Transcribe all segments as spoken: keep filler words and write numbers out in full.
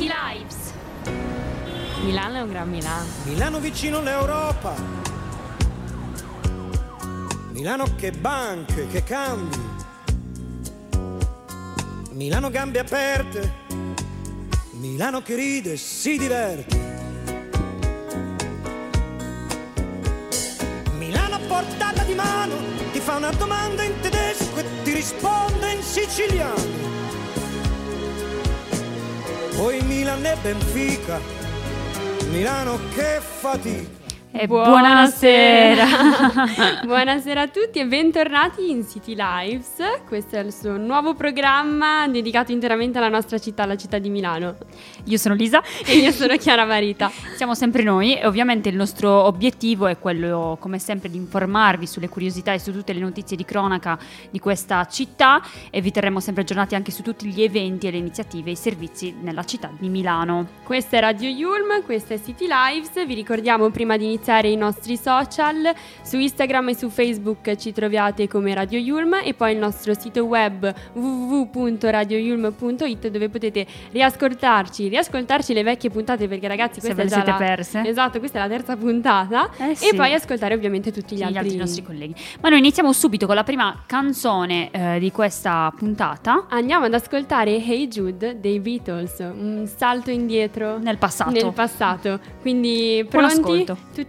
City Lives. Milano è un gran Milano. Milano vicino all'Europa. Milano che banche, che cambi. Milano gambe aperte. Milano che ride e si diverte. Milano a portata di mano. Ti fa una domanda in tedesco e ti risponde in siciliano. Poi Milan e Benfica, Milano che fatica. E buonasera. Buonasera a tutti e bentornati in City Lives. Questo è il suo nuovo programma dedicato interamente alla nostra città, alla città di Milano. Io sono Lisa e io sono Chiara Marita. Siamo sempre noi e ovviamente il nostro obiettivo è quello, come sempre, di informarvi sulle curiosità e su tutte le notizie di cronaca di questa città, e vi terremo sempre aggiornati anche su tutti gli eventi e le iniziative e i servizi nella città di Milano. Questa è Radio Yulm, questa è City Lives. Vi ricordiamo prima di iniziare i nostri social. Su Instagram e su Facebook ci troviate come Radio Yulm, e poi il nostro sito web w w w punto radio yulm punto i t, dove potete riascoltarci riascoltarci le vecchie puntate, perché ragazzi questa se è già siete la... perse. Esatto, questa è la terza puntata, eh sì. E poi ascoltare ovviamente tutti gli, sì, altri... gli altri nostri colleghi. Ma noi iniziamo subito con la prima canzone eh, di questa puntata. Andiamo ad ascoltare Hey Jude dei Beatles, un salto indietro nel passato, nel passato. Quindi pronti? Tutti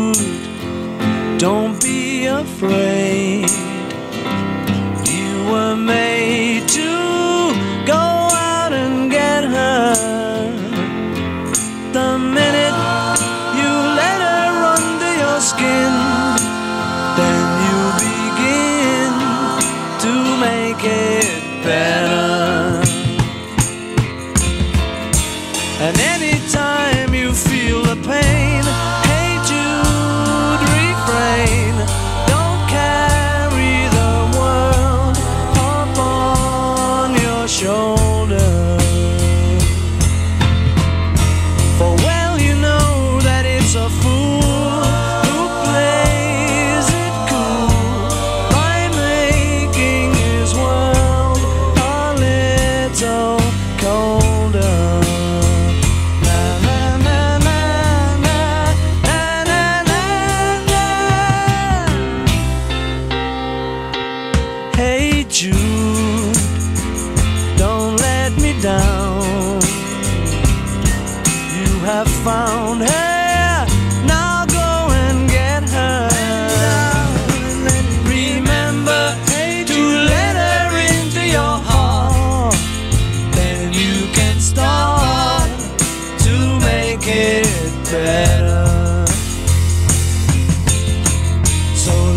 don't be afraid, you were made to go out and get her. The minute you let her under your skin, then you begin to make it better. And anytime you feel the pain, so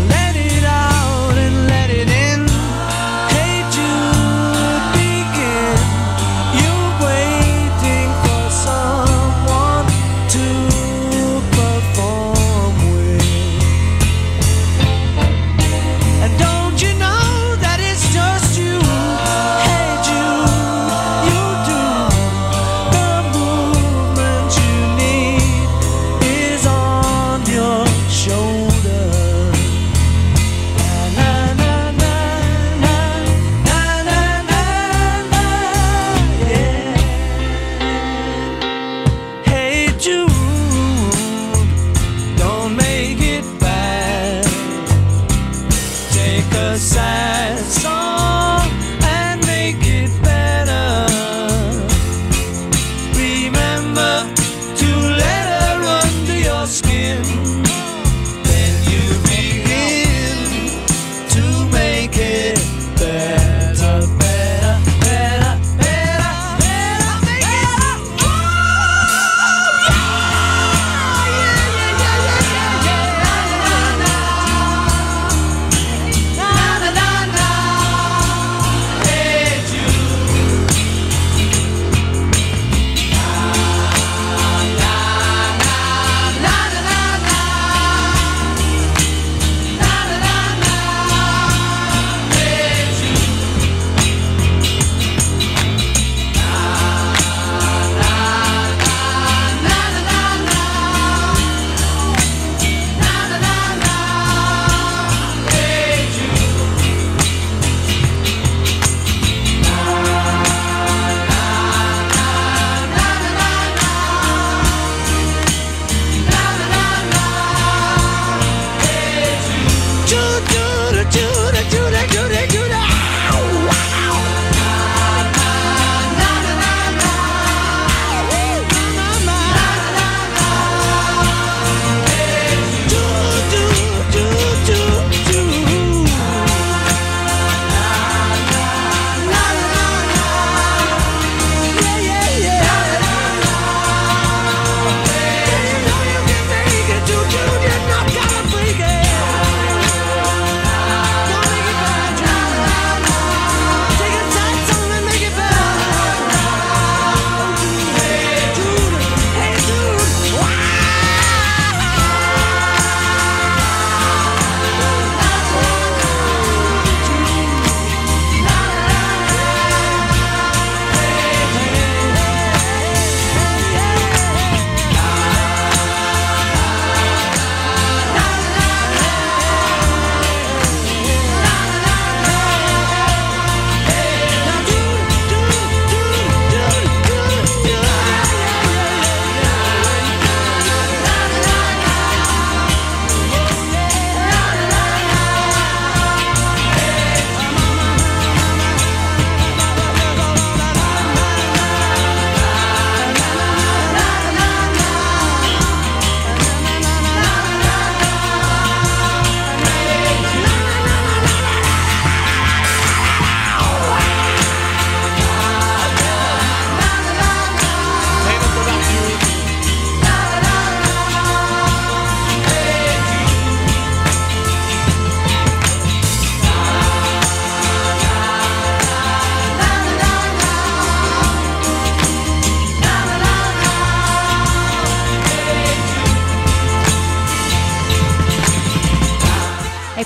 let it out and let it in. Hey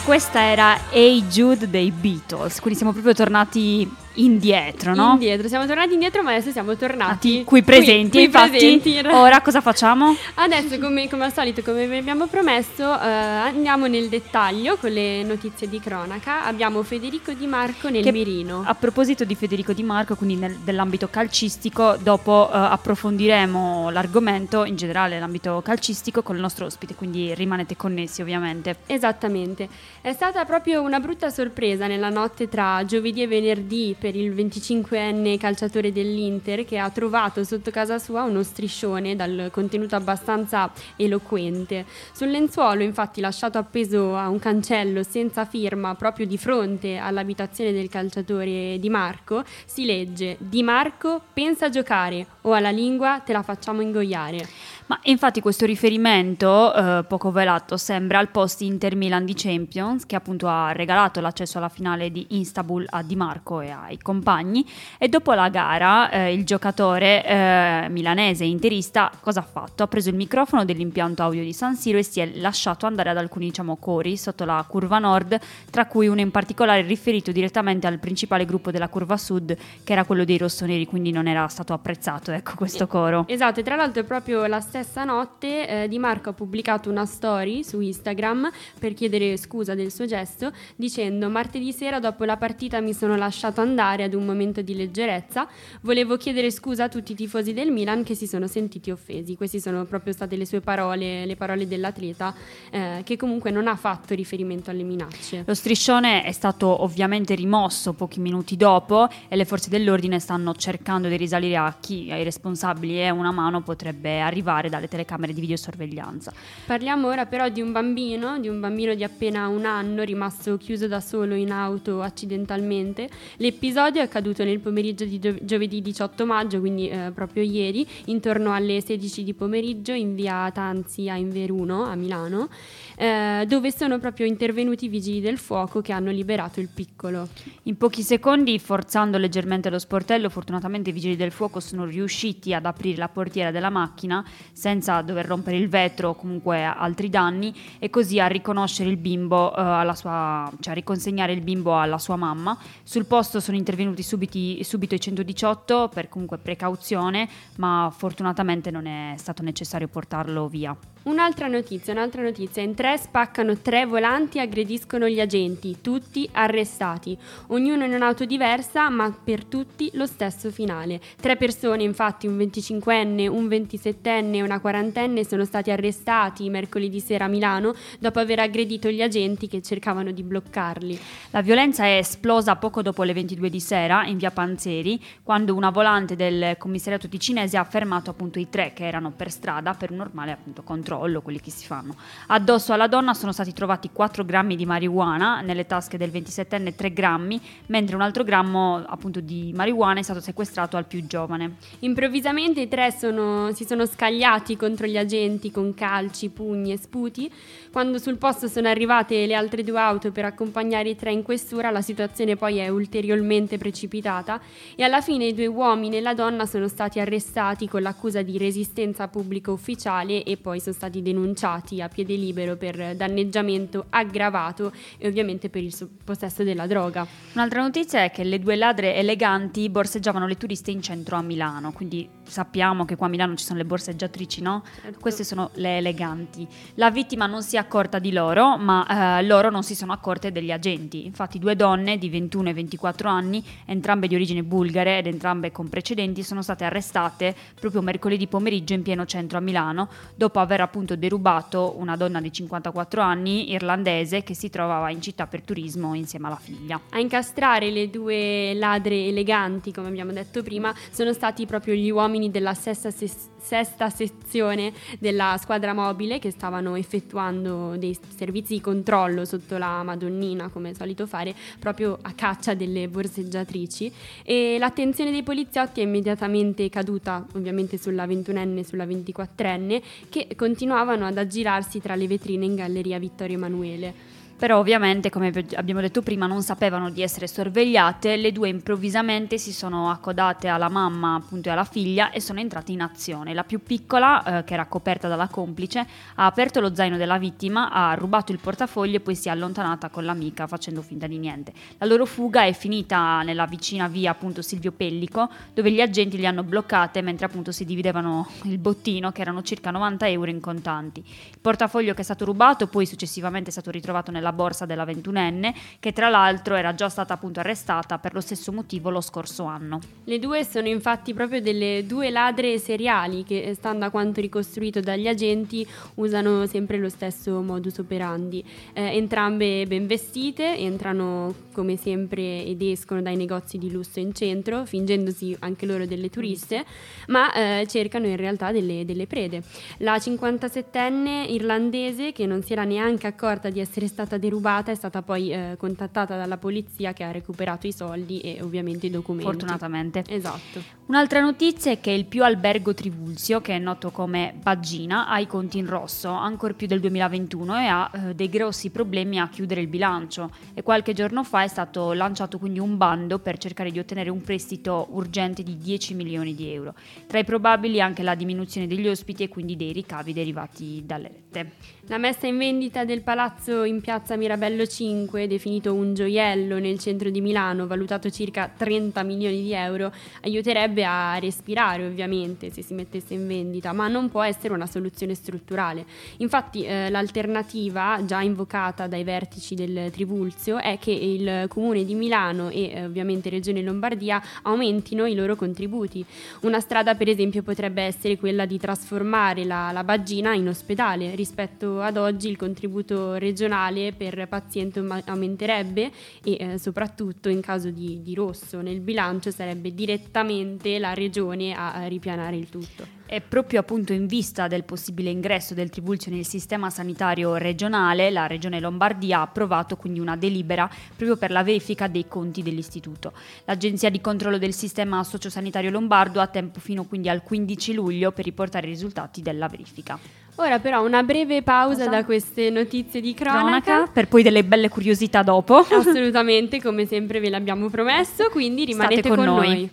questa era Hey Jude dei Beatles, quindi siamo proprio tornati indietro, no? Indietro, siamo tornati indietro, ma adesso siamo tornati qui presenti, qui, qui infatti presenti. Ora cosa facciamo? Adesso come, come al solito, come vi abbiamo promesso, eh, andiamo nel dettaglio con le notizie di cronaca. Abbiamo Federico Dimarco nel che, mirino. A proposito di Federico Dimarco, quindi nel, dell'ambito calcistico, dopo eh, approfondiremo l'argomento in generale, l'ambito calcistico, con il nostro ospite, quindi rimanete connessi ovviamente. Esattamente, è stata proprio una brutta sorpresa nella notte tra giovedì e venerdì per il venticinquenne calciatore dell'Inter, che ha trovato sotto casa sua uno striscione dal contenuto abbastanza eloquente. Sul lenzuolo, infatti, lasciato appeso a un cancello senza firma proprio di fronte all'abitazione del calciatore Dimarco, si legge: Dimarco, pensa a giocare o alla lingua te la facciamo ingoiare. Ma infatti questo riferimento eh, poco velato sembra al post Inter Milan di Champions, che appunto ha regalato l'accesso alla finale di Istanbul a Dimarco e ai compagni, e dopo la gara eh, il giocatore eh, milanese interista cosa ha fatto? Ha preso il microfono dell'impianto audio di San Siro e si è lasciato andare ad alcuni, diciamo, cori sotto la curva nord, tra cui uno in particolare riferito direttamente al principale gruppo della curva sud, che era quello dei rossoneri, quindi non era stato apprezzato, ecco, questo coro. Esatto, e tra l'altro è proprio la stessa Questa notte eh, Dimarco ha pubblicato una story su Instagram per chiedere scusa del suo gesto, dicendo: martedì sera dopo la partita mi sono lasciato andare ad un momento di leggerezza, volevo chiedere scusa a tutti i tifosi del Milan che si sono sentiti offesi. Queste sono proprio state le sue parole, le parole dell'atleta, eh, che comunque non ha fatto riferimento alle minacce. Lo striscione è stato ovviamente rimosso pochi minuti dopo e le forze dell'ordine stanno cercando di risalire a chi ai responsabili e una mano potrebbe arrivare dalle telecamere di videosorveglianza. Parliamo ora però di un bambino, di un bambino di appena un anno rimasto chiuso da solo in auto accidentalmente. L'episodio è accaduto nel pomeriggio di gio- giovedì diciotto maggio, quindi eh, proprio ieri, intorno alle sedici di pomeriggio in via Tanzi a Inveruno, a Milano, eh, dove sono proprio intervenuti i vigili del fuoco che hanno liberato il piccolo. In pochi secondi, forzando leggermente lo sportello, fortunatamente i vigili del fuoco sono riusciti ad aprire la portiera della macchina senza dover rompere il vetro o comunque altri danni, e così a riconoscere il bimbo eh, alla sua, cioè a riconsegnare il bimbo alla sua mamma. Sul posto sono intervenuti subiti, subito i centodiciotto per comunque precauzione, ma fortunatamente non è stato necessario portarlo via. Un'altra notizia, un'altra notizia, in tre spaccano tre volanti e aggrediscono gli agenti, tutti arrestati, ognuno in un'auto diversa, ma per tutti lo stesso finale. Tre persone, infatti, un venticinquenne, un ventisettenne e una quarantenne, sono stati arrestati mercoledì sera a Milano dopo aver aggredito gli agenti che cercavano di bloccarli. La violenza è esplosa poco dopo le ventidue di sera in via Panzeri, quando una volante del commissariato ticinese ha fermato appunto i tre che erano per strada per un normale appunto controllo, quelli che si fanno. Addosso alla donna sono stati trovati quattro grammi di marijuana, nelle tasche del ventisettenne tre grammi, mentre un altro grammo appunto di marijuana è stato sequestrato al più giovane. Improvvisamente i tre sono, si sono scagliati contro gli agenti con calci, pugni e sputi. Quando sul posto sono arrivate le altre due auto per accompagnare i tre in questura, la situazione poi è ulteriormente precipitata e alla fine i due uomini e la donna sono stati arrestati con l'accusa di resistenza pubblica ufficiale e poi sono stati denunciati a piede libero per danneggiamento aggravato e ovviamente per il possesso della droga. Un'altra notizia è che le due ladre eleganti borseggiavano le turiste in centro a Milano, quindi sappiamo che qua a Milano ci sono le borseggiatrici, no? Certo. Queste sono le eleganti. La vittima non si è accorta di loro, ma eh, loro non si sono accorte degli agenti. Infatti due donne di ventuno e ventiquattro anni, entrambe di origine bulgare ed entrambe con precedenti, sono state arrestate proprio mercoledì pomeriggio in pieno centro a Milano dopo aver appunto derubato una donna di cinquantaquattro anni, irlandese, che si trovava in città per turismo insieme alla figlia. A incastrare le due ladre eleganti, come abbiamo detto prima, sono stati proprio gli uomini della sesta, ses- sesta sezione della squadra mobile, che stavano effettuando dei servizi di controllo sotto la Madonnina, come è solito fare, proprio a caccia delle borseggiatrici, e l'attenzione dei poliziotti è immediatamente caduta ovviamente sulla ventunenne e sulla ventiquattrenne, che continuavano ad aggirarsi tra le vetrine in Galleria Vittorio Emanuele. Però ovviamente, come abbiamo detto prima, non sapevano di essere sorvegliate. Le due improvvisamente si sono accodate alla mamma, appunto, e alla figlia, e sono entrate in azione. La più piccola, eh, che era coperta dalla complice, ha aperto lo zaino della vittima, ha rubato il portafoglio e poi si è allontanata con l'amica facendo finta di niente. La loro fuga è finita nella vicina via, appunto, Silvio Pellico, dove gli agenti li hanno bloccate mentre, appunto, si dividevano il bottino, che erano circa novanta euro in contanti. Il portafoglio che è stato rubato poi successivamente è stato ritrovato nella borsa della ventunenne, che tra l'altro era già stata, appunto, arrestata per lo stesso motivo lo scorso anno. Le due sono infatti proprio delle due ladre seriali che, stando a quanto ricostruito dagli agenti, usano sempre lo stesso modus operandi. Eh, entrambe ben vestite, entrano come sempre ed escono dai negozi di lusso in centro, fingendosi anche loro delle turiste, ma eh, cercano in realtà delle, delle prede. La cinquantasettenne irlandese, che non si era neanche accorta di essere stata derubata, è stata poi eh, contattata dalla polizia, che ha recuperato i soldi e ovviamente i documenti. Fortunatamente. Esatto. Un'altra notizia è che il Più Albergo Trivulzio, che è noto come Baggina, ha i conti in rosso ancor più del duemilaventuno e ha eh, dei grossi problemi a chiudere il bilancio, e qualche giorno fa è stato lanciato quindi un bando per cercare di ottenere un prestito urgente di dieci milioni di euro. Tra i probabili anche la diminuzione degli ospiti e quindi dei ricavi derivati dalle rette. La messa in vendita del palazzo in piazza Mirabello cinque, definito un gioiello nel centro di Milano, valutato circa trenta milioni di euro, aiuterebbe a respirare ovviamente se si mettesse in vendita, ma non può essere una soluzione strutturale. Infatti eh, l'alternativa già invocata dai vertici del Trivulzio è che il Comune di Milano e eh, ovviamente Regione Lombardia aumentino i loro contributi. Una strada, per esempio, potrebbe essere quella di trasformare la, la Baggina in ospedale. Rispetto ad oggi il contributo regionale per paziente aumenterebbe e eh, soprattutto in caso di, di rosso nel bilancio sarebbe direttamente la regione a, a ripianare il tutto. E proprio, appunto, in vista del possibile ingresso del Trivulzio nel sistema sanitario regionale, la Regione Lombardia ha approvato quindi una delibera proprio per la verifica dei conti dell'istituto. L'Agenzia di controllo del sistema sociosanitario lombardo ha tempo fino quindi al quindici luglio per riportare i risultati della verifica. Ora però una breve pausa da queste notizie di cronaca, cronaca per poi delle belle curiosità dopo. Assolutamente, come sempre ve l'abbiamo promesso, quindi rimanete con, con noi. noi.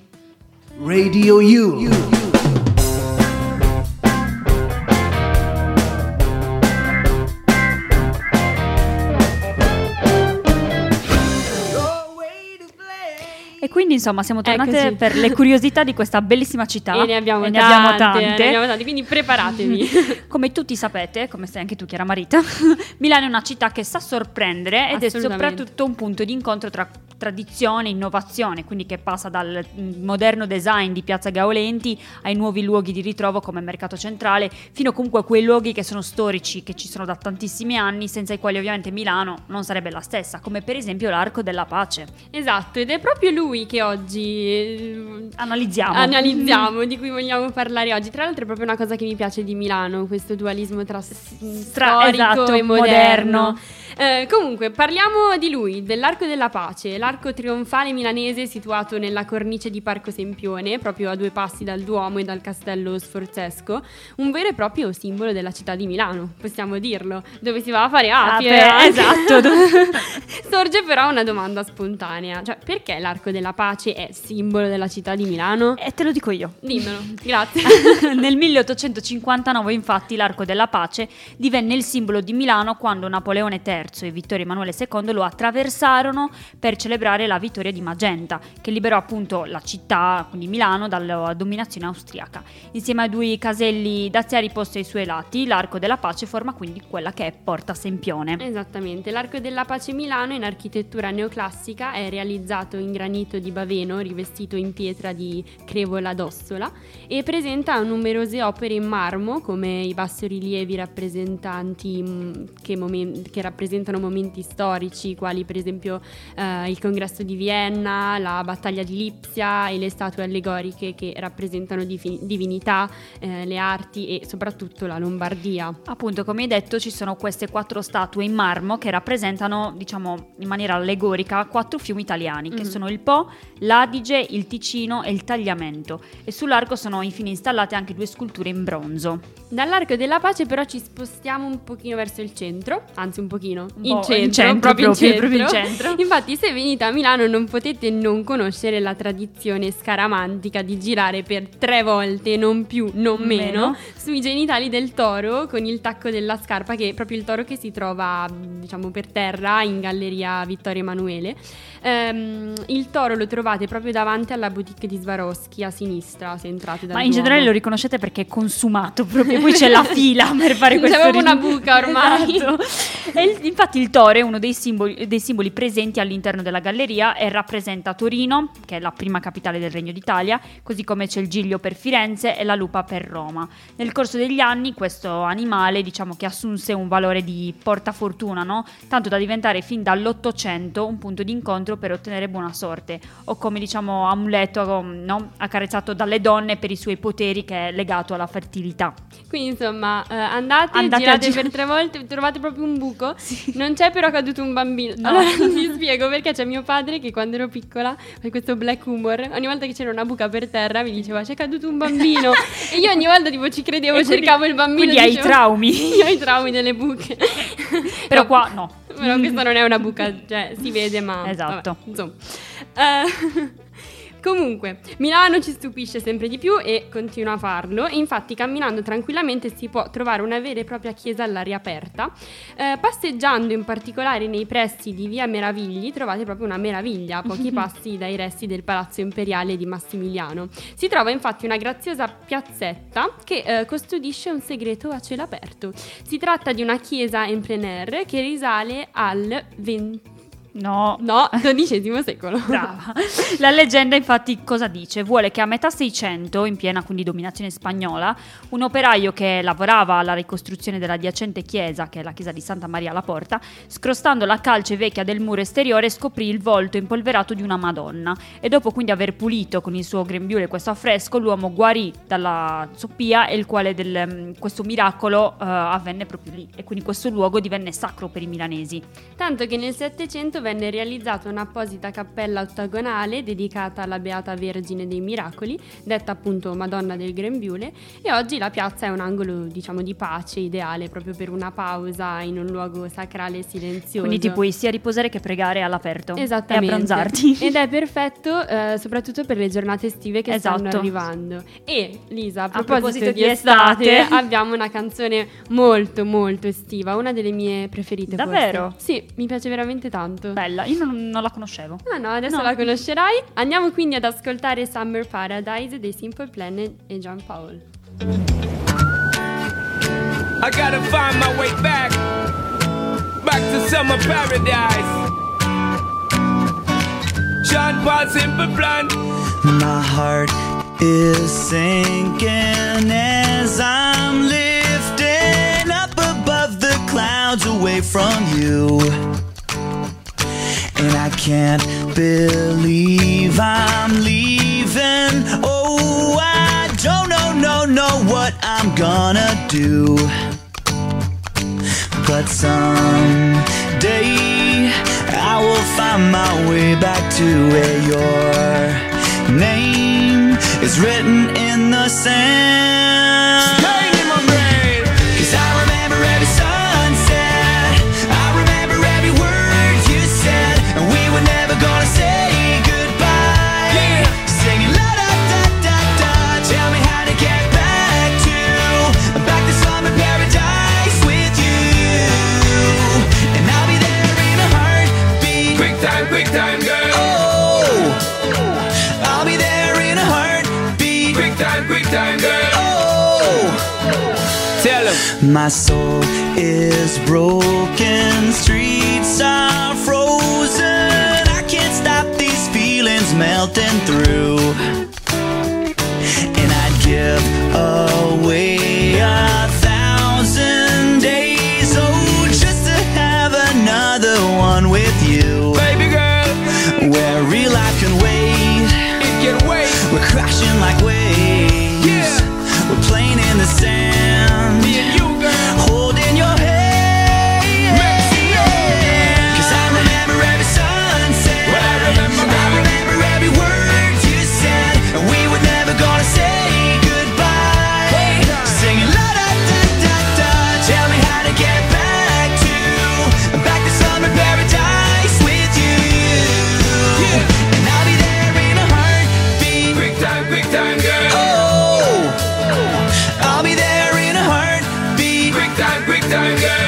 Radio Yulm. Quindi, insomma, siamo tornate Eccoci. per le curiosità di questa bellissima città. E ne abbiamo, e tante, ne abbiamo tante. Ne abbiamo tante, quindi preparatevi. Come tutti sapete, come sai anche tu, Chiara Marita, Milano è una città che sa sorprendere ed è soprattutto un punto di incontro tra tradizione e innovazione, quindi che passa dal moderno design di Piazza Gavolenti ai nuovi luoghi di ritrovo come Mercato Centrale, fino comunque a quei luoghi che sono storici, che ci sono da tantissimi anni, senza i quali ovviamente Milano non sarebbe la stessa, come per esempio l'Arco della Pace. Esatto, ed è proprio lui che oggi analizziamo, analizziamo di cui vogliamo parlare oggi. Tra l'altro è proprio una cosa che mi piace di Milano, questo dualismo tra Stra- storico, esatto, e moderno, moderno. Eh, comunque parliamo di lui, dell'Arco della Pace, l'arco trionfale milanese situato nella cornice di Parco Sempione, proprio a due passi dal Duomo e dal Castello Sforzesco, un vero e proprio simbolo della città di Milano, possiamo dirlo, dove si va a fare apie. Ah, esatto. Sorge però una domanda spontanea, cioè perché l'Arco della Pace è simbolo della città di Milano? E te lo dico io. Dimmelo, grazie. Nel milleottocentocinquantanove infatti l'Arco della Pace divenne il simbolo di Milano quando Napoleone terzo e Vittorio Emanuele secondo lo attraversarono per celebrare la vittoria di Magenta, che liberò appunto la città, quindi Milano, dalla dominazione austriaca. Insieme a due caselli daziari posti ai suoi lati, l'Arco della Pace forma quindi quella che è Porta Sempione. Esattamente, l'Arco della Pace Milano in architettura neoclassica è realizzato in granito di Baveno, rivestito in pietra di crevola d'ossola, e presenta numerose opere in marmo, come i bassorilievi rappresentanti che, momen- che rappresentano momenti storici, quali per esempio eh, il congresso di Vienna, la battaglia di Lipsia e le statue allegoriche che rappresentano dif- divinità, eh, le arti e soprattutto la Lombardia. Appunto, come hai detto, ci sono queste quattro statue in marmo che rappresentano, diciamo, in maniera allegorica quattro fiumi italiani, mm-hmm. che sono il Po, l'Adige, il Ticino e il Tagliamento, e sull'arco sono infine installate anche due sculture in bronzo. Dall'Arco della Pace però ci spostiamo un pochino verso il centro, anzi un pochino, in, boh, centro, in centro, proprio, proprio, in centro. proprio in centro. Infatti, se venite a Milano non potete non conoscere la tradizione scaramantica di girare per tre volte, non più, non meno, meno, sui genitali del toro con il tacco della scarpa, che è proprio il toro che si trova, diciamo, per terra in Galleria Vittorio Emanuele. Ehm, il toro lo trovate proprio davanti alla boutique di Swarovski a sinistra, se entrate dal Duomo. Ma in generale lo riconoscete perché è consumato proprio, poi c'è la fila per fare questo. C'è una buca ormai. Esatto. E il, infatti il toro è uno dei simboli, dei simboli presenti all'interno della galleria e rappresenta Torino, che è la prima capitale del Regno d'Italia, così come c'è il giglio per Firenze e la lupa per Roma. Nel corso degli anni questo animale, diciamo, che assunse un valore di portafortuna, no? Tanto da diventare fin dall'Ottocento un punto di incontro per ottenere buona sorte, o come, diciamo, amuleto, no? Accarezzato dalle donne per i suoi poteri, che è legato alla fertilità. Quindi insomma, eh, andate, andate girate gi- per tre volte, trovate proprio un buco, sì. Non c'è però caduto un bambino, no. Allora vi spiego perché. C'è mio padre che quando ero piccola, con questo black humor, ogni volta che c'era una buca per terra mi diceva c'è caduto un bambino e io ogni volta tipo ci credevo, e cercavo quindi, il bambino. Quindi hai i traumi. Io ho i traumi delle buche. Però qua no. Però questa non è una buca, cioè si vede, ma esatto, vabbè, insomma. Uh, Comunque, Milano ci stupisce sempre di più e continua a farlo. Infatti, camminando tranquillamente si può trovare una vera e propria chiesa all'aria aperta. Eh, passeggiando in particolare nei pressi di Via Meravigli trovate proprio una meraviglia, a pochi passi dai resti del Palazzo Imperiale di Massimiliano. Si trova infatti una graziosa piazzetta che eh, custodisce un segreto a cielo aperto. Si tratta di una chiesa en plein air che risale al venti No, no, dodicesimo secolo. Brava. La leggenda infatti cosa dice? Vuole che a metà Seicento, in piena quindi dominazione spagnola, un operaio che lavorava alla ricostruzione dell'adiacente chiesa, che è la chiesa di Santa Maria alla Porta, scrostando la calce vecchia del muro esteriore, scoprì il volto impolverato di una Madonna, e dopo quindi aver pulito con il suo grembiule questo affresco, l'uomo guarì dalla zoppia, e il quale del, questo miracolo uh, avvenne proprio lì, e quindi questo luogo divenne sacro per i milanesi. Tanto che nel Settecento venne realizzata un'apposita cappella ottagonale dedicata alla Beata Vergine dei Miracoli, detta appunto Madonna del Grembiule, e oggi la piazza è un angolo, diciamo, di pace ideale proprio per una pausa in un luogo sacrale e silenzioso. Quindi ti puoi sia riposare che pregare all'aperto. Esattamente. E abbronzarti. Ed è perfetto eh, soprattutto per le giornate estive che esatto. stanno arrivando. E Lisa, a proposito, a proposito di estate, estate abbiamo una canzone molto molto estiva, una delle mie preferite. Davvero? Forse. Sì, mi piace veramente tanto. Bella, io non, non la conoscevo. Ah no, adesso no. La conoscerai. Andiamo quindi ad ascoltare Summer Paradise dei Simple Planet e Jean-Paul. I gotta find my way back, back to Summer Paradise. Jean-Paul, Simple Planet. My heart is sinking as I'm lifting up above the clouds away from you. And I can't believe I'm leaving. Oh, I don't know, no, know what I'm gonna do. But someday I will find my way back to where your name is written in the sand. Stay in my brain, 'cause I remember every sunset. I remember every word you said. And we were never gonna say goodbye, yeah. Singing la-da-da-da-da. Tell me how to get back to back to summer paradise with you. And I'll be there in a heartbeat. Quick time, quick time, girl. Oh, I'll be there in a heartbeat. Quick time, quick time, girl. Oh, tell 'em. My soul is broken. Streets are frozen. Melting through, and I'd give away a thousand days, oh, just to have another one with you, baby girl. We're crashing like waves. Yeah. We're playing in the sand. Me and you, girl. Holding your hand. Yeah. 'Cause I remember every sunset. Well, I remember, I remember every word you said. And we were never gonna say goodbye. Hey. Singing la da da da da. Tell me how to get back to back to summer paradise with you. Yeah. And I'll be there in a heartbeat. Quick time, quick time, girl. Oh, I'll be there in a heartbeat. Quick time, quick time, girl.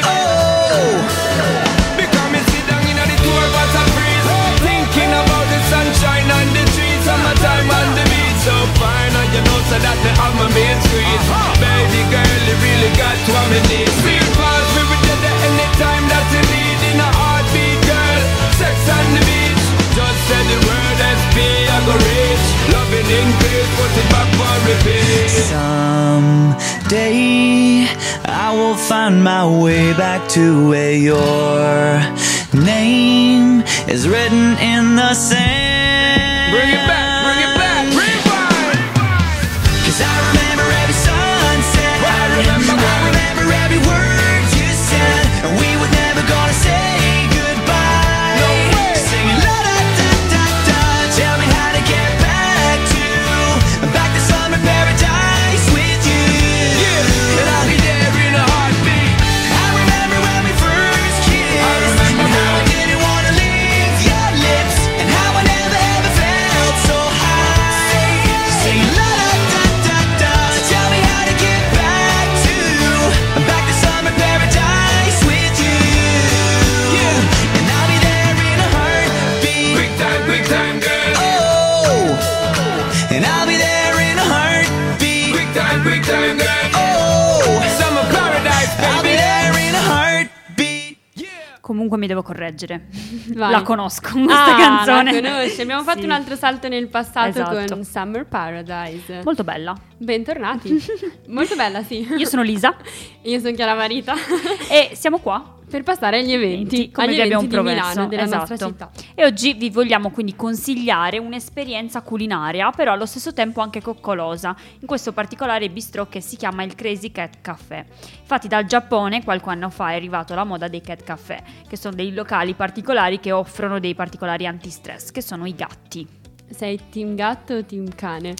So that the hammer main street. Baby girl, you really got what me need. Feel fast, we were dead any time that you need. In a heartbeat, girl, sex on the beach. Just say the word S P, I go rich. Loving in grace, put it back for repeat. Someday, I will find my way back to where your name is written in the sand. Bring it back. Comunque mi devo correggere. Vai. La conosco questa ah, canzone. La conosci. Abbiamo fatto sì. un altro salto nel passato, esatto. Con Summer Paradise. Molto bella. Bentornati. Molto bella, sì. Io sono Lisa. Io sono Chiara Marita. E siamo qua per passare agli eventi, come vi abbiamo promesso, di Milano, della esatto. nostra città. E oggi vi vogliamo quindi consigliare un'esperienza culinaria, però allo stesso tempo anche coccolosa, in questo particolare bistrò che si chiama il Crazy Cat Cafe. Infatti dal Giappone qualche anno fa è arrivato la moda dei cat cafe, che sono dei locali particolari che offrono dei particolari antistress, che sono i gatti. Sei team gatto o team cane?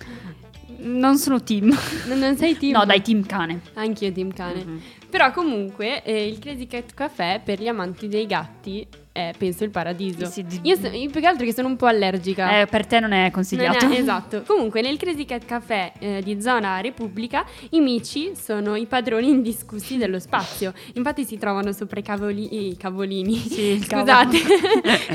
Non sono team. Non, non sei team? No, dai, team cane. Anch'io team cane. Mm-hmm. Però comunque eh, il Crazy Cat Cafe per gli amanti dei gatti è, penso, il paradiso. Sì, sì. Io, so, io più che altro che sono un po' allergica. Eh, per te non è consigliato. Non è, esatto. Comunque nel Crazy Cat Cafe eh, di zona Repubblica i mici sono i padroni indiscussi dello spazio. Infatti si trovano sopra i cavoli, i cavolini. Sì, scusate,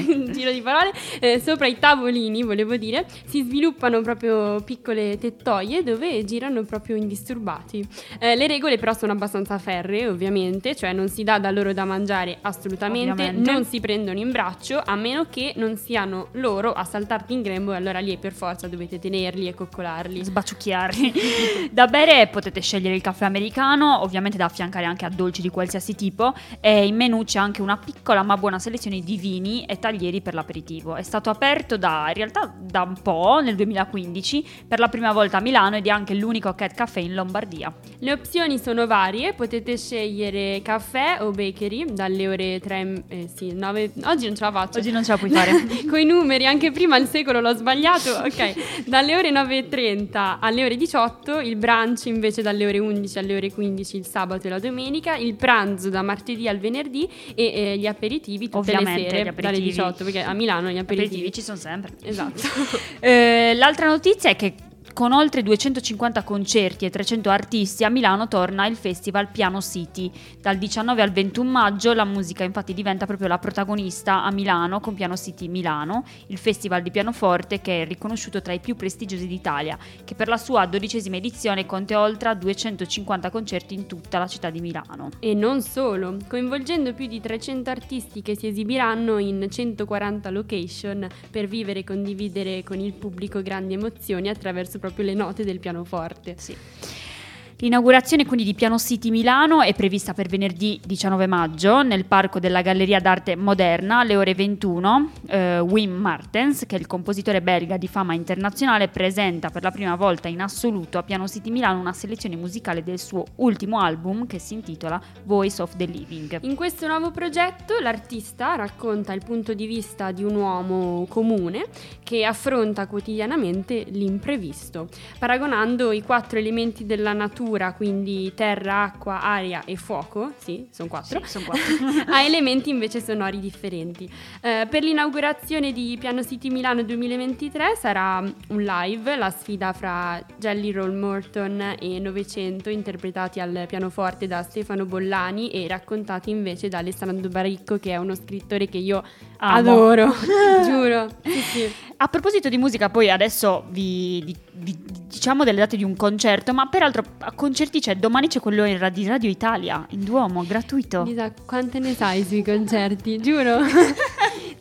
un giro di parole. Eh, sopra i tavolini, volevo dire, si sviluppano proprio piccole tettoie dove girano proprio indisturbati. Eh, le regole però sono abbastanza ferme, ovviamente, cioè non si dà da loro da mangiare assolutamente, ovviamente. Non si prendono in braccio a meno che non siano loro a saltarti in grembo, e allora lì per forza dovete tenerli e coccolarli, sbaciucchiarli. Da bere potete scegliere il caffè americano, ovviamente da affiancare anche a dolci di qualsiasi tipo, e in menù c'è anche una piccola ma buona selezione di vini e taglieri per l'aperitivo. È stato aperto da, in realtà da un po', nel duemilaquindici per la prima volta a Milano, ed è anche l'unico cat caffè in Lombardia. Le opzioni sono varie, potete scegliere caffè o bakery dalle ore tre, eh, sì, nove. Oggi non ce la faccio. Oggi non ce la puoi fare. Coi numeri, anche prima il secolo l'ho sbagliato. Ok, dalle ore nove e trenta alle ore diciotto, il brunch invece dalle ore undici alle ore quindici il sabato e la domenica, il pranzo da martedì al venerdì e eh, gli aperitivi tutte ovviamente, le sere dalle diciotto, perché a Milano gli aperitivi, aperitivi ci sono sempre. Esatto. eh, l'altra notizia è che con oltre duecentocinquanta concerti e trecento artisti, a Milano torna il festival Piano City. Dal diciannove al ventuno maggio la musica infatti diventa proprio la protagonista a Milano con Piano City Milano, il festival di pianoforte che è riconosciuto tra i più prestigiosi d'Italia, che per la sua dodicesima edizione conta oltre duecentocinquanta concerti in tutta la città di Milano. E non solo, coinvolgendo più di trecento artisti che si esibiranno in centoquaranta location per vivere e condividere con il pubblico grandi emozioni attraverso proprio le note del pianoforte. Sì. L'inaugurazione quindi di Piano City Milano è prevista per venerdì diciannove maggio nel Parco della Galleria d'Arte Moderna alle ore ventuno. Eh, Wim Martens, che è il compositore belga di fama internazionale, presenta per la prima volta in assoluto a Piano City Milano una selezione musicale del suo ultimo album che si intitola Voice of the Living. In questo nuovo progetto l'artista racconta il punto di vista di un uomo comune che affronta quotidianamente l'imprevisto, paragonando i quattro elementi della natura, quindi terra, acqua, aria e fuoco, sì, sono quattro, sì, son quattro. a elementi invece sonori differenti. Eh, per l'inaugurazione di Piano City Milano duemilaventitré sarà un live, la sfida fra Jelly Roll Morton e Novecento, interpretati al pianoforte da Stefano Bollani e raccontati invece da Alessandro Baricco, che è uno scrittore che io amo. Adoro, giuro. Sì, sì. A proposito di musica, poi adesso vi, vi diciamo delle date di un concerto, ma peraltro a concerti c'è, domani c'è quello in Radio, Radio Italia, in Duomo, gratuito. Lisa, quante ne sai sui concerti? Giuro.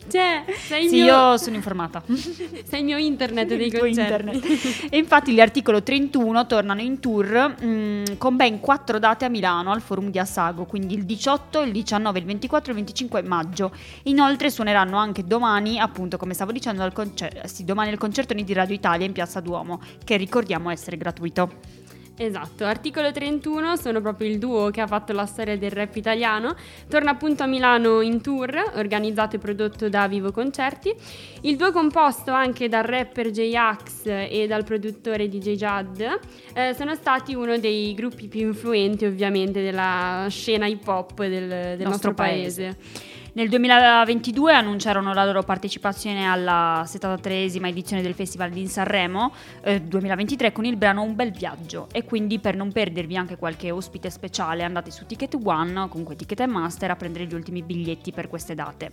Cioè, sei sì, mio... io sono informata. Sei il mio internet dei il concerti. Internet. E infatti l'articolo trentuno tornano in tour mh, con ben quattro date a Milano al Forum di Assago, quindi il diciotto, il diciannove, il ventiquattro e il venticinque maggio. Inoltre suoneranno anche domani, appunto come stavo dicendo, al concerto, sì, domani al concerto di Radio Italia in Piazza Duomo, che ricordiamo essere gratuito. Esatto, articolo trentuno sono proprio il duo che ha fatto la storia del rap italiano. Torna appunto a Milano in tour, organizzato e prodotto da Vivo Concerti. Il duo è composto anche dal rapper J-Ax e dal produttore D J Jad. eh, Sono stati uno dei gruppi più influenti ovviamente della scena hip hop del, del nostro, nostro paese, paese. Nel duemilaventidue annunciarono la loro partecipazione alla settantatreesima edizione del Festival di Sanremo eh, duemilaventitré con il brano Un bel viaggio, e quindi per non perdervi anche qualche ospite speciale andate su Ticket One, comunque Ticket and Master, a prendere gli ultimi biglietti per queste date.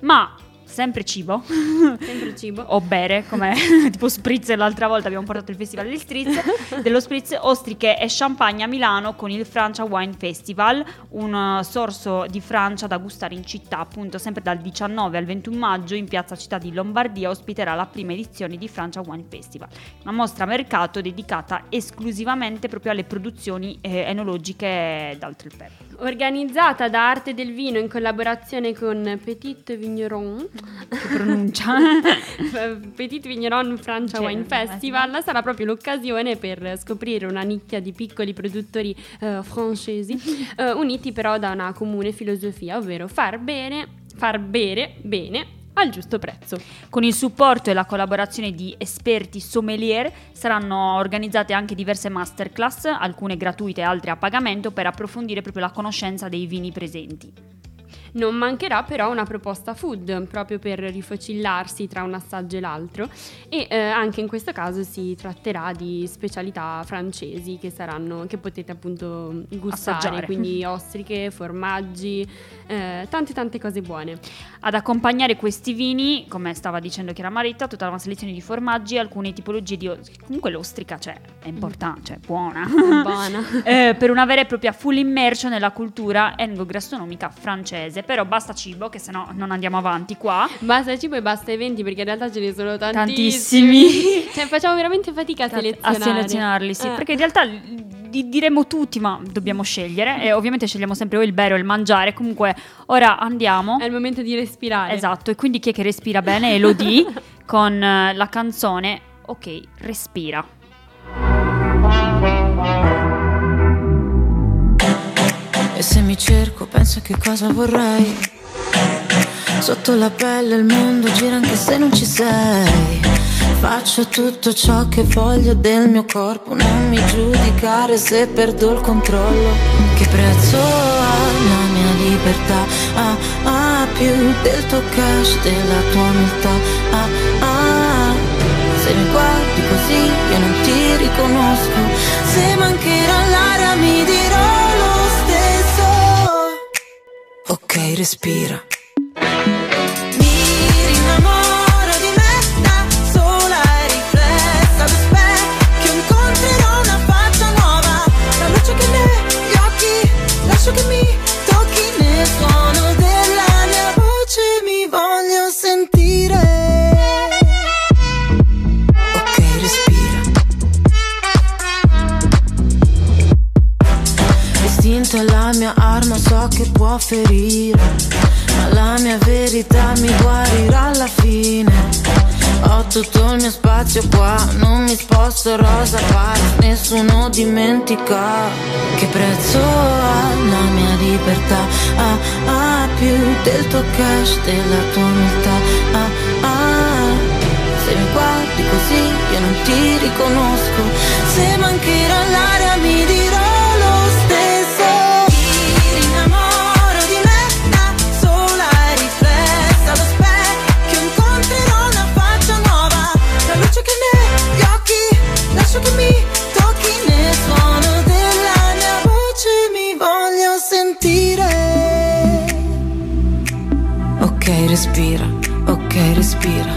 Ma sempre cibo, sempre cibo o bere, come tipo spritz. L'altra volta abbiamo portato il festival del spritz, dello spritz, ostriche e champagne a Milano con il Francia Wine Festival, un sorso di Francia da gustare in città, appunto sempre dal diciannove al ventuno maggio in Piazza Città di Lombardia. Ospiterà la prima edizione di Francia Wine Festival, una mostra mercato dedicata esclusivamente proprio alle produzioni eh, enologiche d'Altreperro, organizzata da Arte del Vino in collaborazione con Petit Vigneron. Che pronuncia? Petit Vigneron Francia C'è, Wine Festival. Sarà proprio l'occasione per scoprire una nicchia di piccoli produttori uh, francesi uh, uniti però da una comune filosofia, ovvero far bene, far bere bene al giusto prezzo. Con il supporto e la collaborazione di esperti sommelier saranno organizzate anche diverse masterclass, alcune gratuite e altre a pagamento, per approfondire proprio la conoscenza dei vini presenti. Non mancherà però una proposta food, proprio per rifocillarsi tra un assaggio e l'altro, e eh, anche in questo caso si tratterà di specialità francesi che saranno, che potete appunto gustare, assaggiare. Quindi ostriche, formaggi, eh, tante tante cose buone. Ad accompagnare questi vini, come stava dicendo Chiara Marita, tutta una selezione di formaggi, alcune tipologie di ostriche. Comunque l'ostrica c'è, è importante, cioè buona, è buona. eh, per una vera e propria full immersion nella cultura enogastronomica francese. Però basta cibo, che sennò non andiamo avanti qua. Basta cibo e basta eventi, perché in realtà ce ne sono tantissimi, tantissimi. Cioè facciamo veramente fatica a selezionare. A selezionarli, sì, eh. Perché in realtà li diremo tutti, ma dobbiamo scegliere. E ovviamente scegliamo sempre o il bere o il mangiare. Comunque ora andiamo, è il momento di respirare. Esatto, e quindi chi è che respira bene? Elodie con la canzone Ok, respira. E se mi cerco penso a che cosa vorrei. Sotto la pelle il mondo gira anche se non ci sei. Faccio tutto ciò che voglio del mio corpo, non mi giudicare se perdo il controllo. Che prezzo ha la mia libertà? Ah, ah, più del tuo cash, della tua umiltà. Ah, ah, se mi guardi così io non ti riconosco. Se mancherà l'aria mi dirò lo stesso. Ok, respira. Mi rinnamoro di me da sola e riflessa allo specchio. Incontrerò una faccia nuova, la luce che negli occhi, lascio che mi tocchi nel suono della mia voce. Mi voglio sentire. Ok, respira. mia arma so che può ferire, ma la mia verità mi guarirà alla fine. Ho tutto il mio spazio qua, non mi sposto rosa pazza. Nessuno dimentica che prezzo ha la mia libertà. Ah, ah, più del tuo cash, della tua umiltà. Ah, ah, se mi guardi così io non ti riconosco. Se mancherà l'aria mi dirò lo stesso. Ti rinnamoro di me, una sola riflessa allo specchio. Lascio che mi tocchi nel suono della mia voce, mi voglio sentire. Ok respira, ok respira,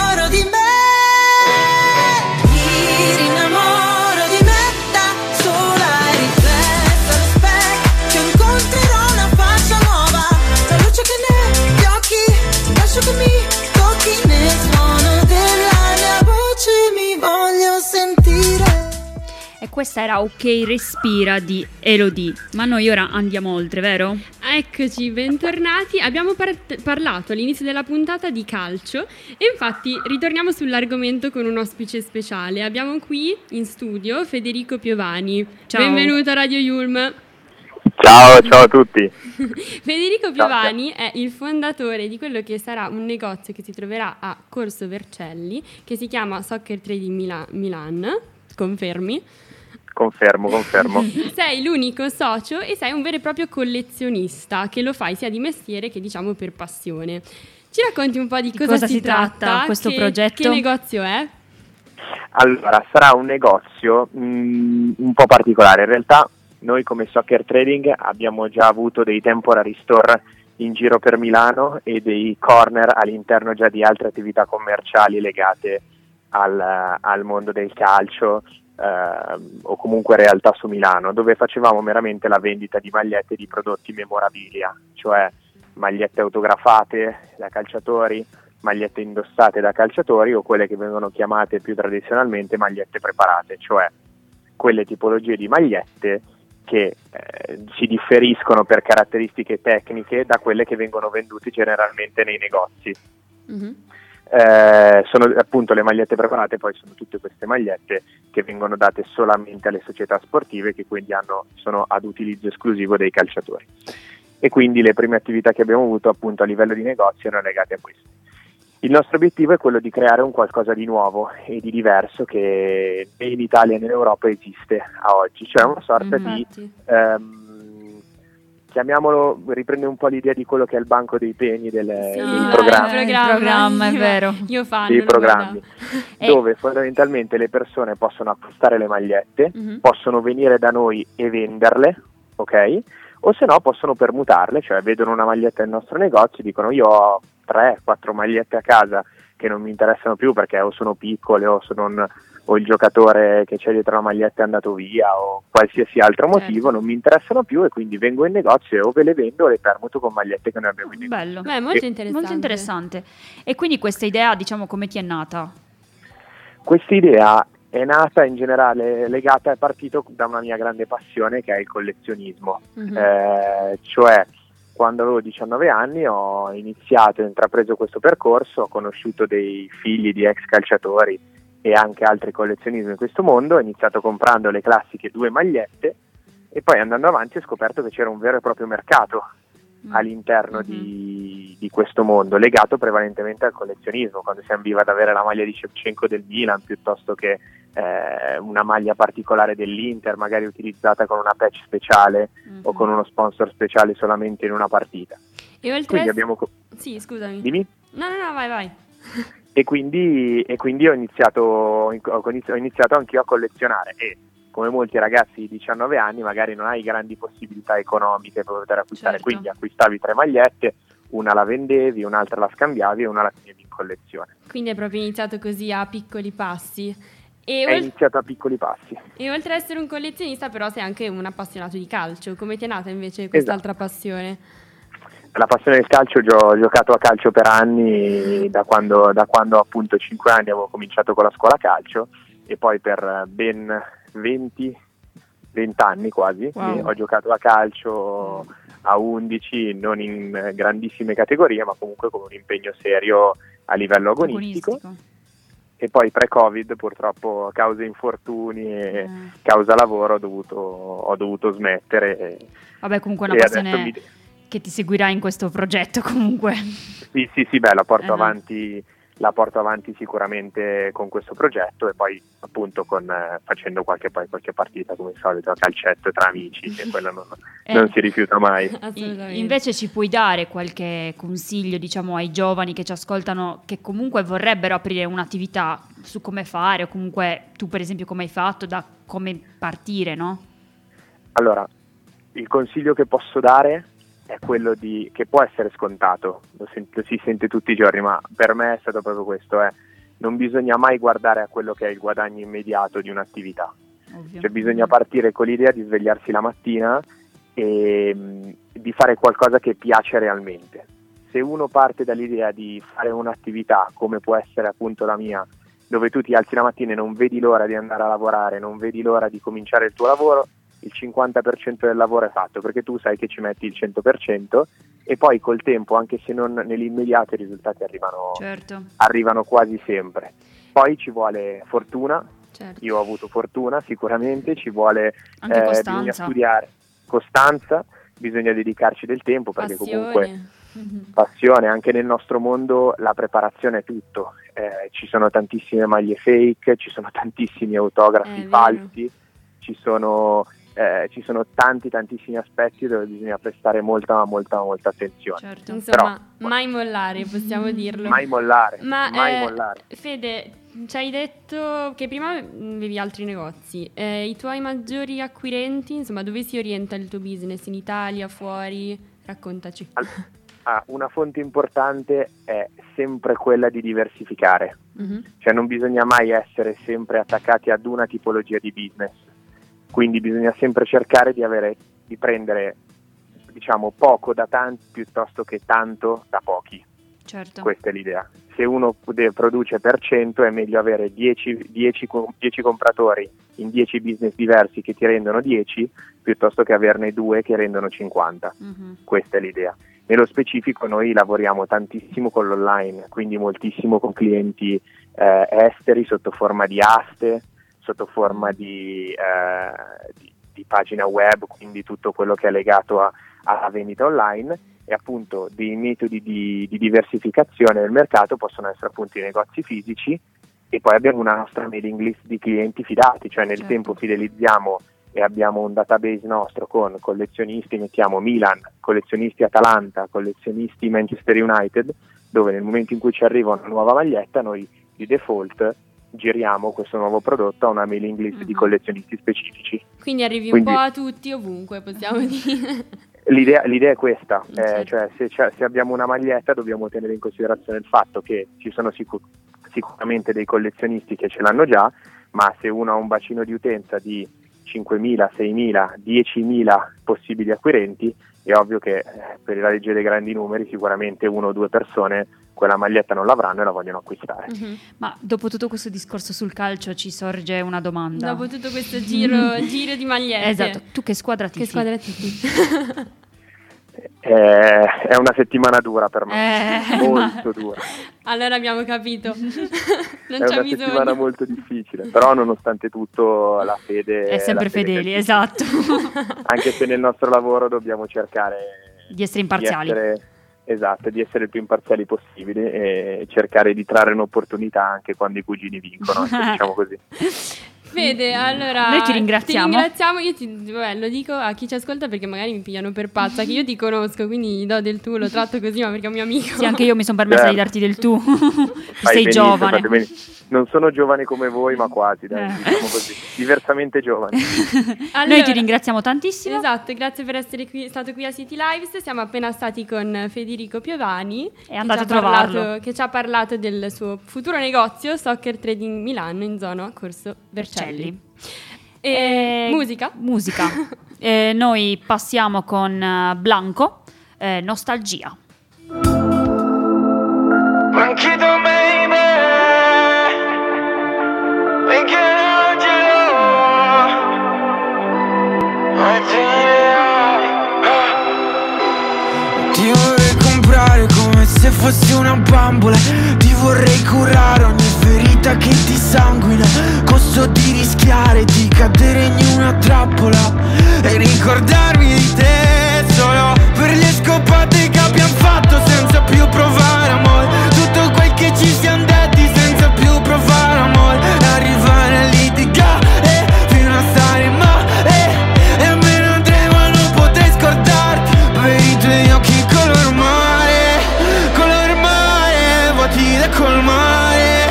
di me. Questa era Ok Respira di Elodie, ma noi ora andiamo oltre, vero? Eccoci, bentornati. Abbiamo par- parlato all'inizio della puntata di calcio e infatti ritorniamo sull'argomento con un ospite speciale. Abbiamo qui in studio Federico Piovani. Ciao. Benvenuto a Radio Yulm. Ciao, ciao a tutti. Federico Piovani ciao. È il fondatore di quello che sarà un negozio che si troverà a Corso Vercelli, che si chiama Soccer Trading Mila- Milan. Confermi? Confermo, confermo. Sei l'unico socio e sei un vero e proprio collezionista che lo fai sia di mestiere che diciamo per passione. Ci racconti un po' di, di cosa, cosa si, si tratta, tratta questo che, progetto? Che negozio è? Allora, sarà un negozio mh, un po' particolare. In realtà noi come Soccer Trading abbiamo già avuto dei temporary store in giro per Milano e dei corner all'interno già di altre attività commerciali legate al, al mondo del calcio. Uh, o comunque realtà su Milano, dove facevamo meramente la vendita di magliette di prodotti memorabilia, cioè magliette autografate da calciatori, magliette indossate da calciatori o quelle che vengono chiamate più tradizionalmente magliette preparate, cioè quelle tipologie di magliette che eh, si differiscono per caratteristiche tecniche da quelle che vengono vendute generalmente nei negozi. Mm-hmm. Eh, sono appunto le magliette preparate, poi sono tutte queste magliette che vengono date solamente alle società sportive, che quindi hanno, sono ad utilizzo esclusivo dei calciatori, e quindi le prime attività che abbiamo avuto appunto a livello di negozio erano legate a questo. Il nostro obiettivo è quello di creare un qualcosa di nuovo e di diverso che né in Italia né in Europa esiste a oggi, cioè una sorta Infatti. di ehm, chiamiamolo, riprende un po' l'idea di quello che è il banco dei pegni del sì, il programma, eh, il programma è vero. Io fanno, dei programmi dove fondamentalmente le persone possono acquistare le magliette, mm-hmm. possono venire da noi e venderle, ok? O se no possono permutarle, cioè vedono una maglietta nel nostro negozio, dicono io ho tre quattro magliette a casa che non mi interessano più perché o sono piccole o sono un, o il giocatore che c'è dietro la maglietta è andato via o qualsiasi altro motivo, certo. non mi interessano più e quindi vengo in negozio e o ve le vendo o le permuto con magliette che noi abbiamo in negozio. Bello, Beh, molto, e, interessante. molto interessante. E quindi questa idea, diciamo, come ti è nata? Questa idea è nata in generale, legata, è partito da una mia grande passione che è il collezionismo, mm-hmm. eh, cioè quando avevo diciannove anni ho iniziato e intrapreso questo percorso, ho conosciuto dei figli di ex calciatori e anche altri collezionisti in questo mondo, ho iniziato comprando le classiche due magliette e poi andando avanti ho scoperto che c'era un vero e proprio mercato mm. all'interno mm-hmm. di, di questo mondo, legato prevalentemente al collezionismo, quando si ambiva ad avere la maglia di Shevchenko del Milan piuttosto che eh, una maglia particolare dell'Inter, magari utilizzata con una patch speciale mm-hmm. o con uno sponsor speciale solamente in una partita. E oltre quindi abbiamo co- Sì, scusami. Dimmi? No, no, no, vai, vai. E quindi, e quindi ho iniziato, ho iniziato anch'io a collezionare e come molti ragazzi di diciannove anni magari non hai grandi possibilità economiche per poter acquistare, certo. quindi acquistavi tre magliette, una la vendevi, un'altra la scambiavi e una la tenevi in collezione. Quindi è proprio iniziato così a piccoli passi. E è ol- iniziato a piccoli passi. E oltre ad essere un collezionista però sei anche un appassionato di calcio, come ti è nata invece quest'altra esatto. passione? la passione del calcio, ho giocato a calcio per anni, da quando, da quando appunto cinque anni avevo cominciato con la scuola calcio, e poi per ben venti, venti anni quasi, wow, ho giocato a calcio a undici, non in grandissime categorie, ma comunque con un impegno serio a livello agonistico. agonistico. E poi pre-Covid purtroppo causa infortuni e eh. causa lavoro ho dovuto, ho dovuto smettere. E, Vabbè comunque è una passione mi... che ti seguirà in questo progetto comunque. Sì sì sì, beh, la porto eh, avanti no. la porto avanti sicuramente con questo progetto, e poi appunto con eh, facendo qualche, poi, qualche partita come al solito a calcetto tra amici, che quella non, eh, non si rifiuta mai. Invece ci puoi dare qualche consiglio, diciamo, ai giovani che ci ascoltano, che comunque vorrebbero aprire un'attività, su come fare, o comunque tu per esempio come hai fatto, da come partire, no? Allora, il consiglio che posso dare è quello di, che può essere scontato, lo sento, si sente tutti i giorni, ma per me è stato proprio questo, eh. Non bisogna mai guardare a quello che è il guadagno immediato di un'attività. Ovvio. Cioè bisogna partire con l'idea di svegliarsi la mattina e mh, di fare qualcosa che piace realmente. Se uno parte dall'idea di fare un'attività, come può essere appunto la mia, dove tu ti alzi la mattina e non vedi l'ora di andare a lavorare, non vedi l'ora di cominciare il tuo lavoro, il cinquanta per cento del lavoro è fatto, perché tu sai che ci metti il cento per cento, e poi col tempo, anche se non nell'immediato, i risultati arrivano, certo. arrivano quasi sempre. Poi ci vuole fortuna, certo. Io ho avuto fortuna sicuramente, ci vuole anche eh, costanza. Bisogna studiare, costanza, bisogna dedicarci del tempo, perché passione. comunque mm-hmm. passione, anche nel nostro mondo la preparazione è tutto, eh, ci sono tantissime maglie fake, ci sono tantissimi autografi eh, falsi, ci sono... Eh, ci sono tanti tantissimi aspetti dove bisogna prestare molta molta molta attenzione, certo. Insomma, però, mai mollare, possiamo dirlo, mai mollare. Ma mai eh, mollare. Fede, ci hai detto che prima avevi altri negozi, eh, i tuoi maggiori acquirenti, insomma, dove si orienta il tuo business, in Italia, fuori? Raccontaci. Allora, ah, una fonte importante è sempre quella di diversificare, mm-hmm. cioè non bisogna mai essere sempre attaccati ad una tipologia di business. Quindi bisogna sempre cercare di avere, di prendere, diciamo, poco da tanti piuttosto che tanto da pochi. Certo. Questa è l'idea. Se uno produce per cento è meglio avere dieci compratori in dieci business diversi che ti rendono dieci, piuttosto che averne due che rendono cinquanta. Mm-hmm. Questa è l'idea. Nello specifico noi lavoriamo tantissimo con l'online, quindi moltissimo con clienti eh, esteri sotto forma di aste, sotto forma di, eh, di, di pagina web, quindi tutto quello che è legato a, alla vendita online, e appunto dei metodi di, di diversificazione del mercato possono essere appunto i negozi fisici, e poi abbiamo una nostra mailing list di clienti fidati, cioè nel certo. tempo fidelizziamo e abbiamo un database nostro con collezionisti, mettiamo Milan, collezionisti Atalanta, collezionisti Manchester United, dove nel momento in cui ci arriva una nuova maglietta noi di default giriamo questo nuovo prodotto a una mailing list uh-huh. di collezionisti specifici. Quindi arrivi Quindi, un po' a tutti ovunque, possiamo dire. L'idea, l'idea è questa, eh, certo. cioè se, cioè, se abbiamo una maglietta dobbiamo tenere in considerazione il fatto che ci sono sicur- sicuramente dei collezionisti che ce l'hanno già, ma se uno ha un bacino di utenza di cinquemila, seimila, diecimila possibili acquirenti, è ovvio che eh, per la legge dei grandi numeri sicuramente uno o due persone quella maglietta non l'avranno e la vogliono acquistare. Mm-hmm. Ma dopo tutto questo discorso sul calcio ci sorge una domanda. Dopo tutto questo giro, giro di magliette. Esatto, tu che squadra tifi? Che squadra tifi? eh, è una settimana dura per me, eh, molto ma... dura. Allora abbiamo capito. non è c'è una bisogno. Settimana molto difficile, però nonostante tutto la fede... È sempre fedeli, esatto. Anche se nel nostro lavoro dobbiamo cercare... Di essere imparziali. Di essere Esatto, di essere il più imparziali possibile e cercare di trarre un'opportunità anche quando i cugini vincono, diciamo così. Fede, allora noi ti ringraziamo. Ti ringraziamo, io ti, beh, lo dico a chi ci ascolta perché magari mi pigliano per pazza, che io ti conosco, quindi do del tu, lo tratto così, ma perché è un mio amico. Sì, anche io mi sono permessa eh. di darti del tu. Sei benissimo, giovane. Non sono giovane come voi, ma quasi, dai, eh. diciamo così, diversamente giovani. Allora, noi ti ringraziamo tantissimo. Esatto, grazie per essere qui, stato qui a City Lives. Siamo appena stati con Federico Piovani, e andate a trovarlo, parlato, che ci ha parlato del suo futuro negozio Soccer Trading Milano in zona Corso Vercelli. E eh, musica? Musica. eh, noi passiamo con Blanco. eh, nostalgia. Ti vorrei comprare come se fossi una bambola, ti vorrei curare ogni ferita che ti sanguina, costo di rischiare di cadere in una trappola e ricordarmi di te solo per le scopate che abbiamo fatto senza più provare amore, tutto quel che ci siamo detti senza più provare amore, arrivare a litigare fino a stare male e me ne andremo a non poter scordarti per i tuoi occhi color mare, color mare, vuoti da colmare,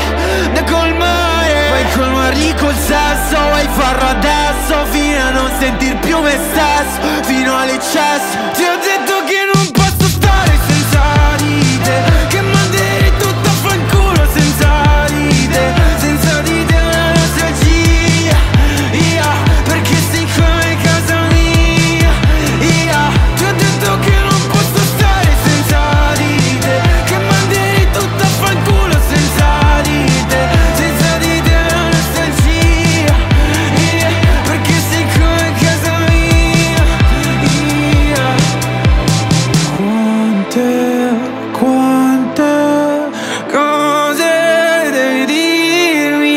da colmare, vuoi colmarli col sasso, vuoi farlo adesso fino a non sentir più me stesso, fino all'eccesso, ti ho detto che non posso stare senza di te, che manderei tutto a fanculo senza di te, senza di te una nostalgia, yeah, perché sei come casa mia, yeah, ti ho detto che non posso stare senza di te, che manderei tutto a fanculo senza di te, senza di te una nostalgia, yeah, perché sei come casa mia, yeah. Quante, quante cose devi dirmi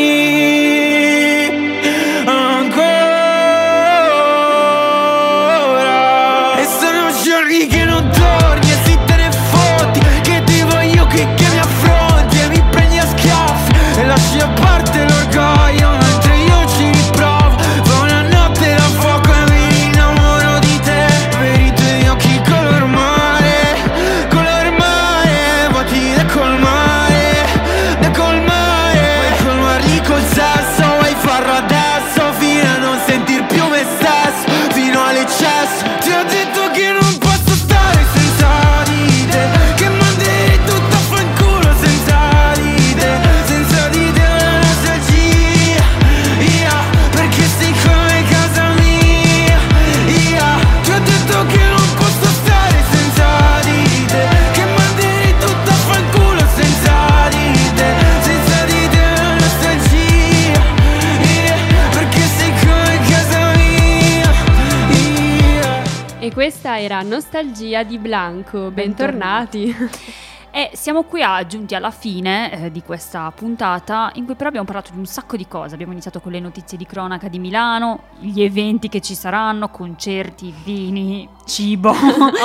ancora, e sono giorni che non torni e si te ne fotti, che ti voglio qui che mi affronti e mi prendi a schiaffi e lasci a parte l'orgoglio mentre io ci riprovo, fa una notte da fuoco e mi innamoro di te per i tuoi occhi color mare, color mare, vuoti da colmare, da colmare, vuoi colmarli col sasso, vuoi farlo adesso fino a non sentir più me stesso, fino all'eccesso, ti ho detto che non posso stare senza di te, che manderei tutto a fanculo senza di te, senza di te una nostalgia, yeah, perché sei come casa mia, yeah, ti ho detto che non posso stare senza di te, che manderei tutto a fanculo senza di te, senza di te una nostalgia, yeah, perché sei come casa mia, yeah. E questa era Nostalgia di Blanco, bentornati. E siamo qui a- giunti alla fine eh, di questa puntata in cui però abbiamo parlato di un sacco di cose. Abbiamo iniziato con le notizie di cronaca di Milano, gli eventi che ci saranno, concerti, vini, cibo,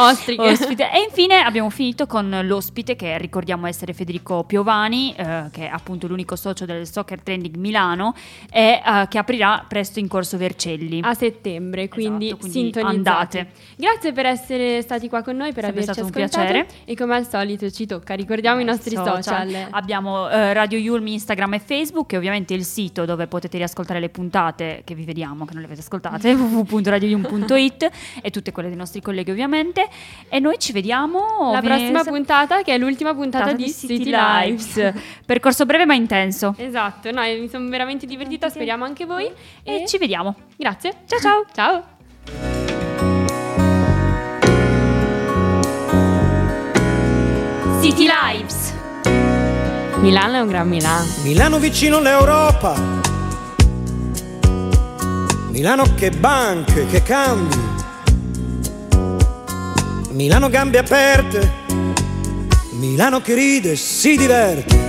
Ostriche. ospite. E infine abbiamo finito con l'ospite che ricordiamo essere Federico Piovani, eh, che è appunto l'unico socio del Soccer Trending Milano e eh, che aprirà presto in Corso Vercelli a settembre, quindi, esatto, quindi sintonizzate. Andate. Grazie per essere stati qua con noi, per Sempre averci ascoltato. È stato un piacere. E come al solito ci tocca, ricordiamo eh, i nostri social, social. Abbiamo eh, Radio Yulm, Instagram e Facebook, e ovviamente il sito dove potete riascoltare le puntate che vi vediamo che non le avete ascoltate w w w punto radio yulm punto it e tutte quelle dei nostri colleghi ovviamente, e noi ci vediamo la prossima s- puntata che è l'ultima puntata, puntata di, di City, City Lives. Lives percorso breve ma intenso, esatto, no, mi sono veramente divertita, speriamo anche voi, e, e ci vediamo, grazie, ciao ciao ciao. City Lives. Milano è un gran Milano. Milano vicino all'Europa. Milano che banche, che cambi. Milano gambe aperte. Milano che ride e si diverte.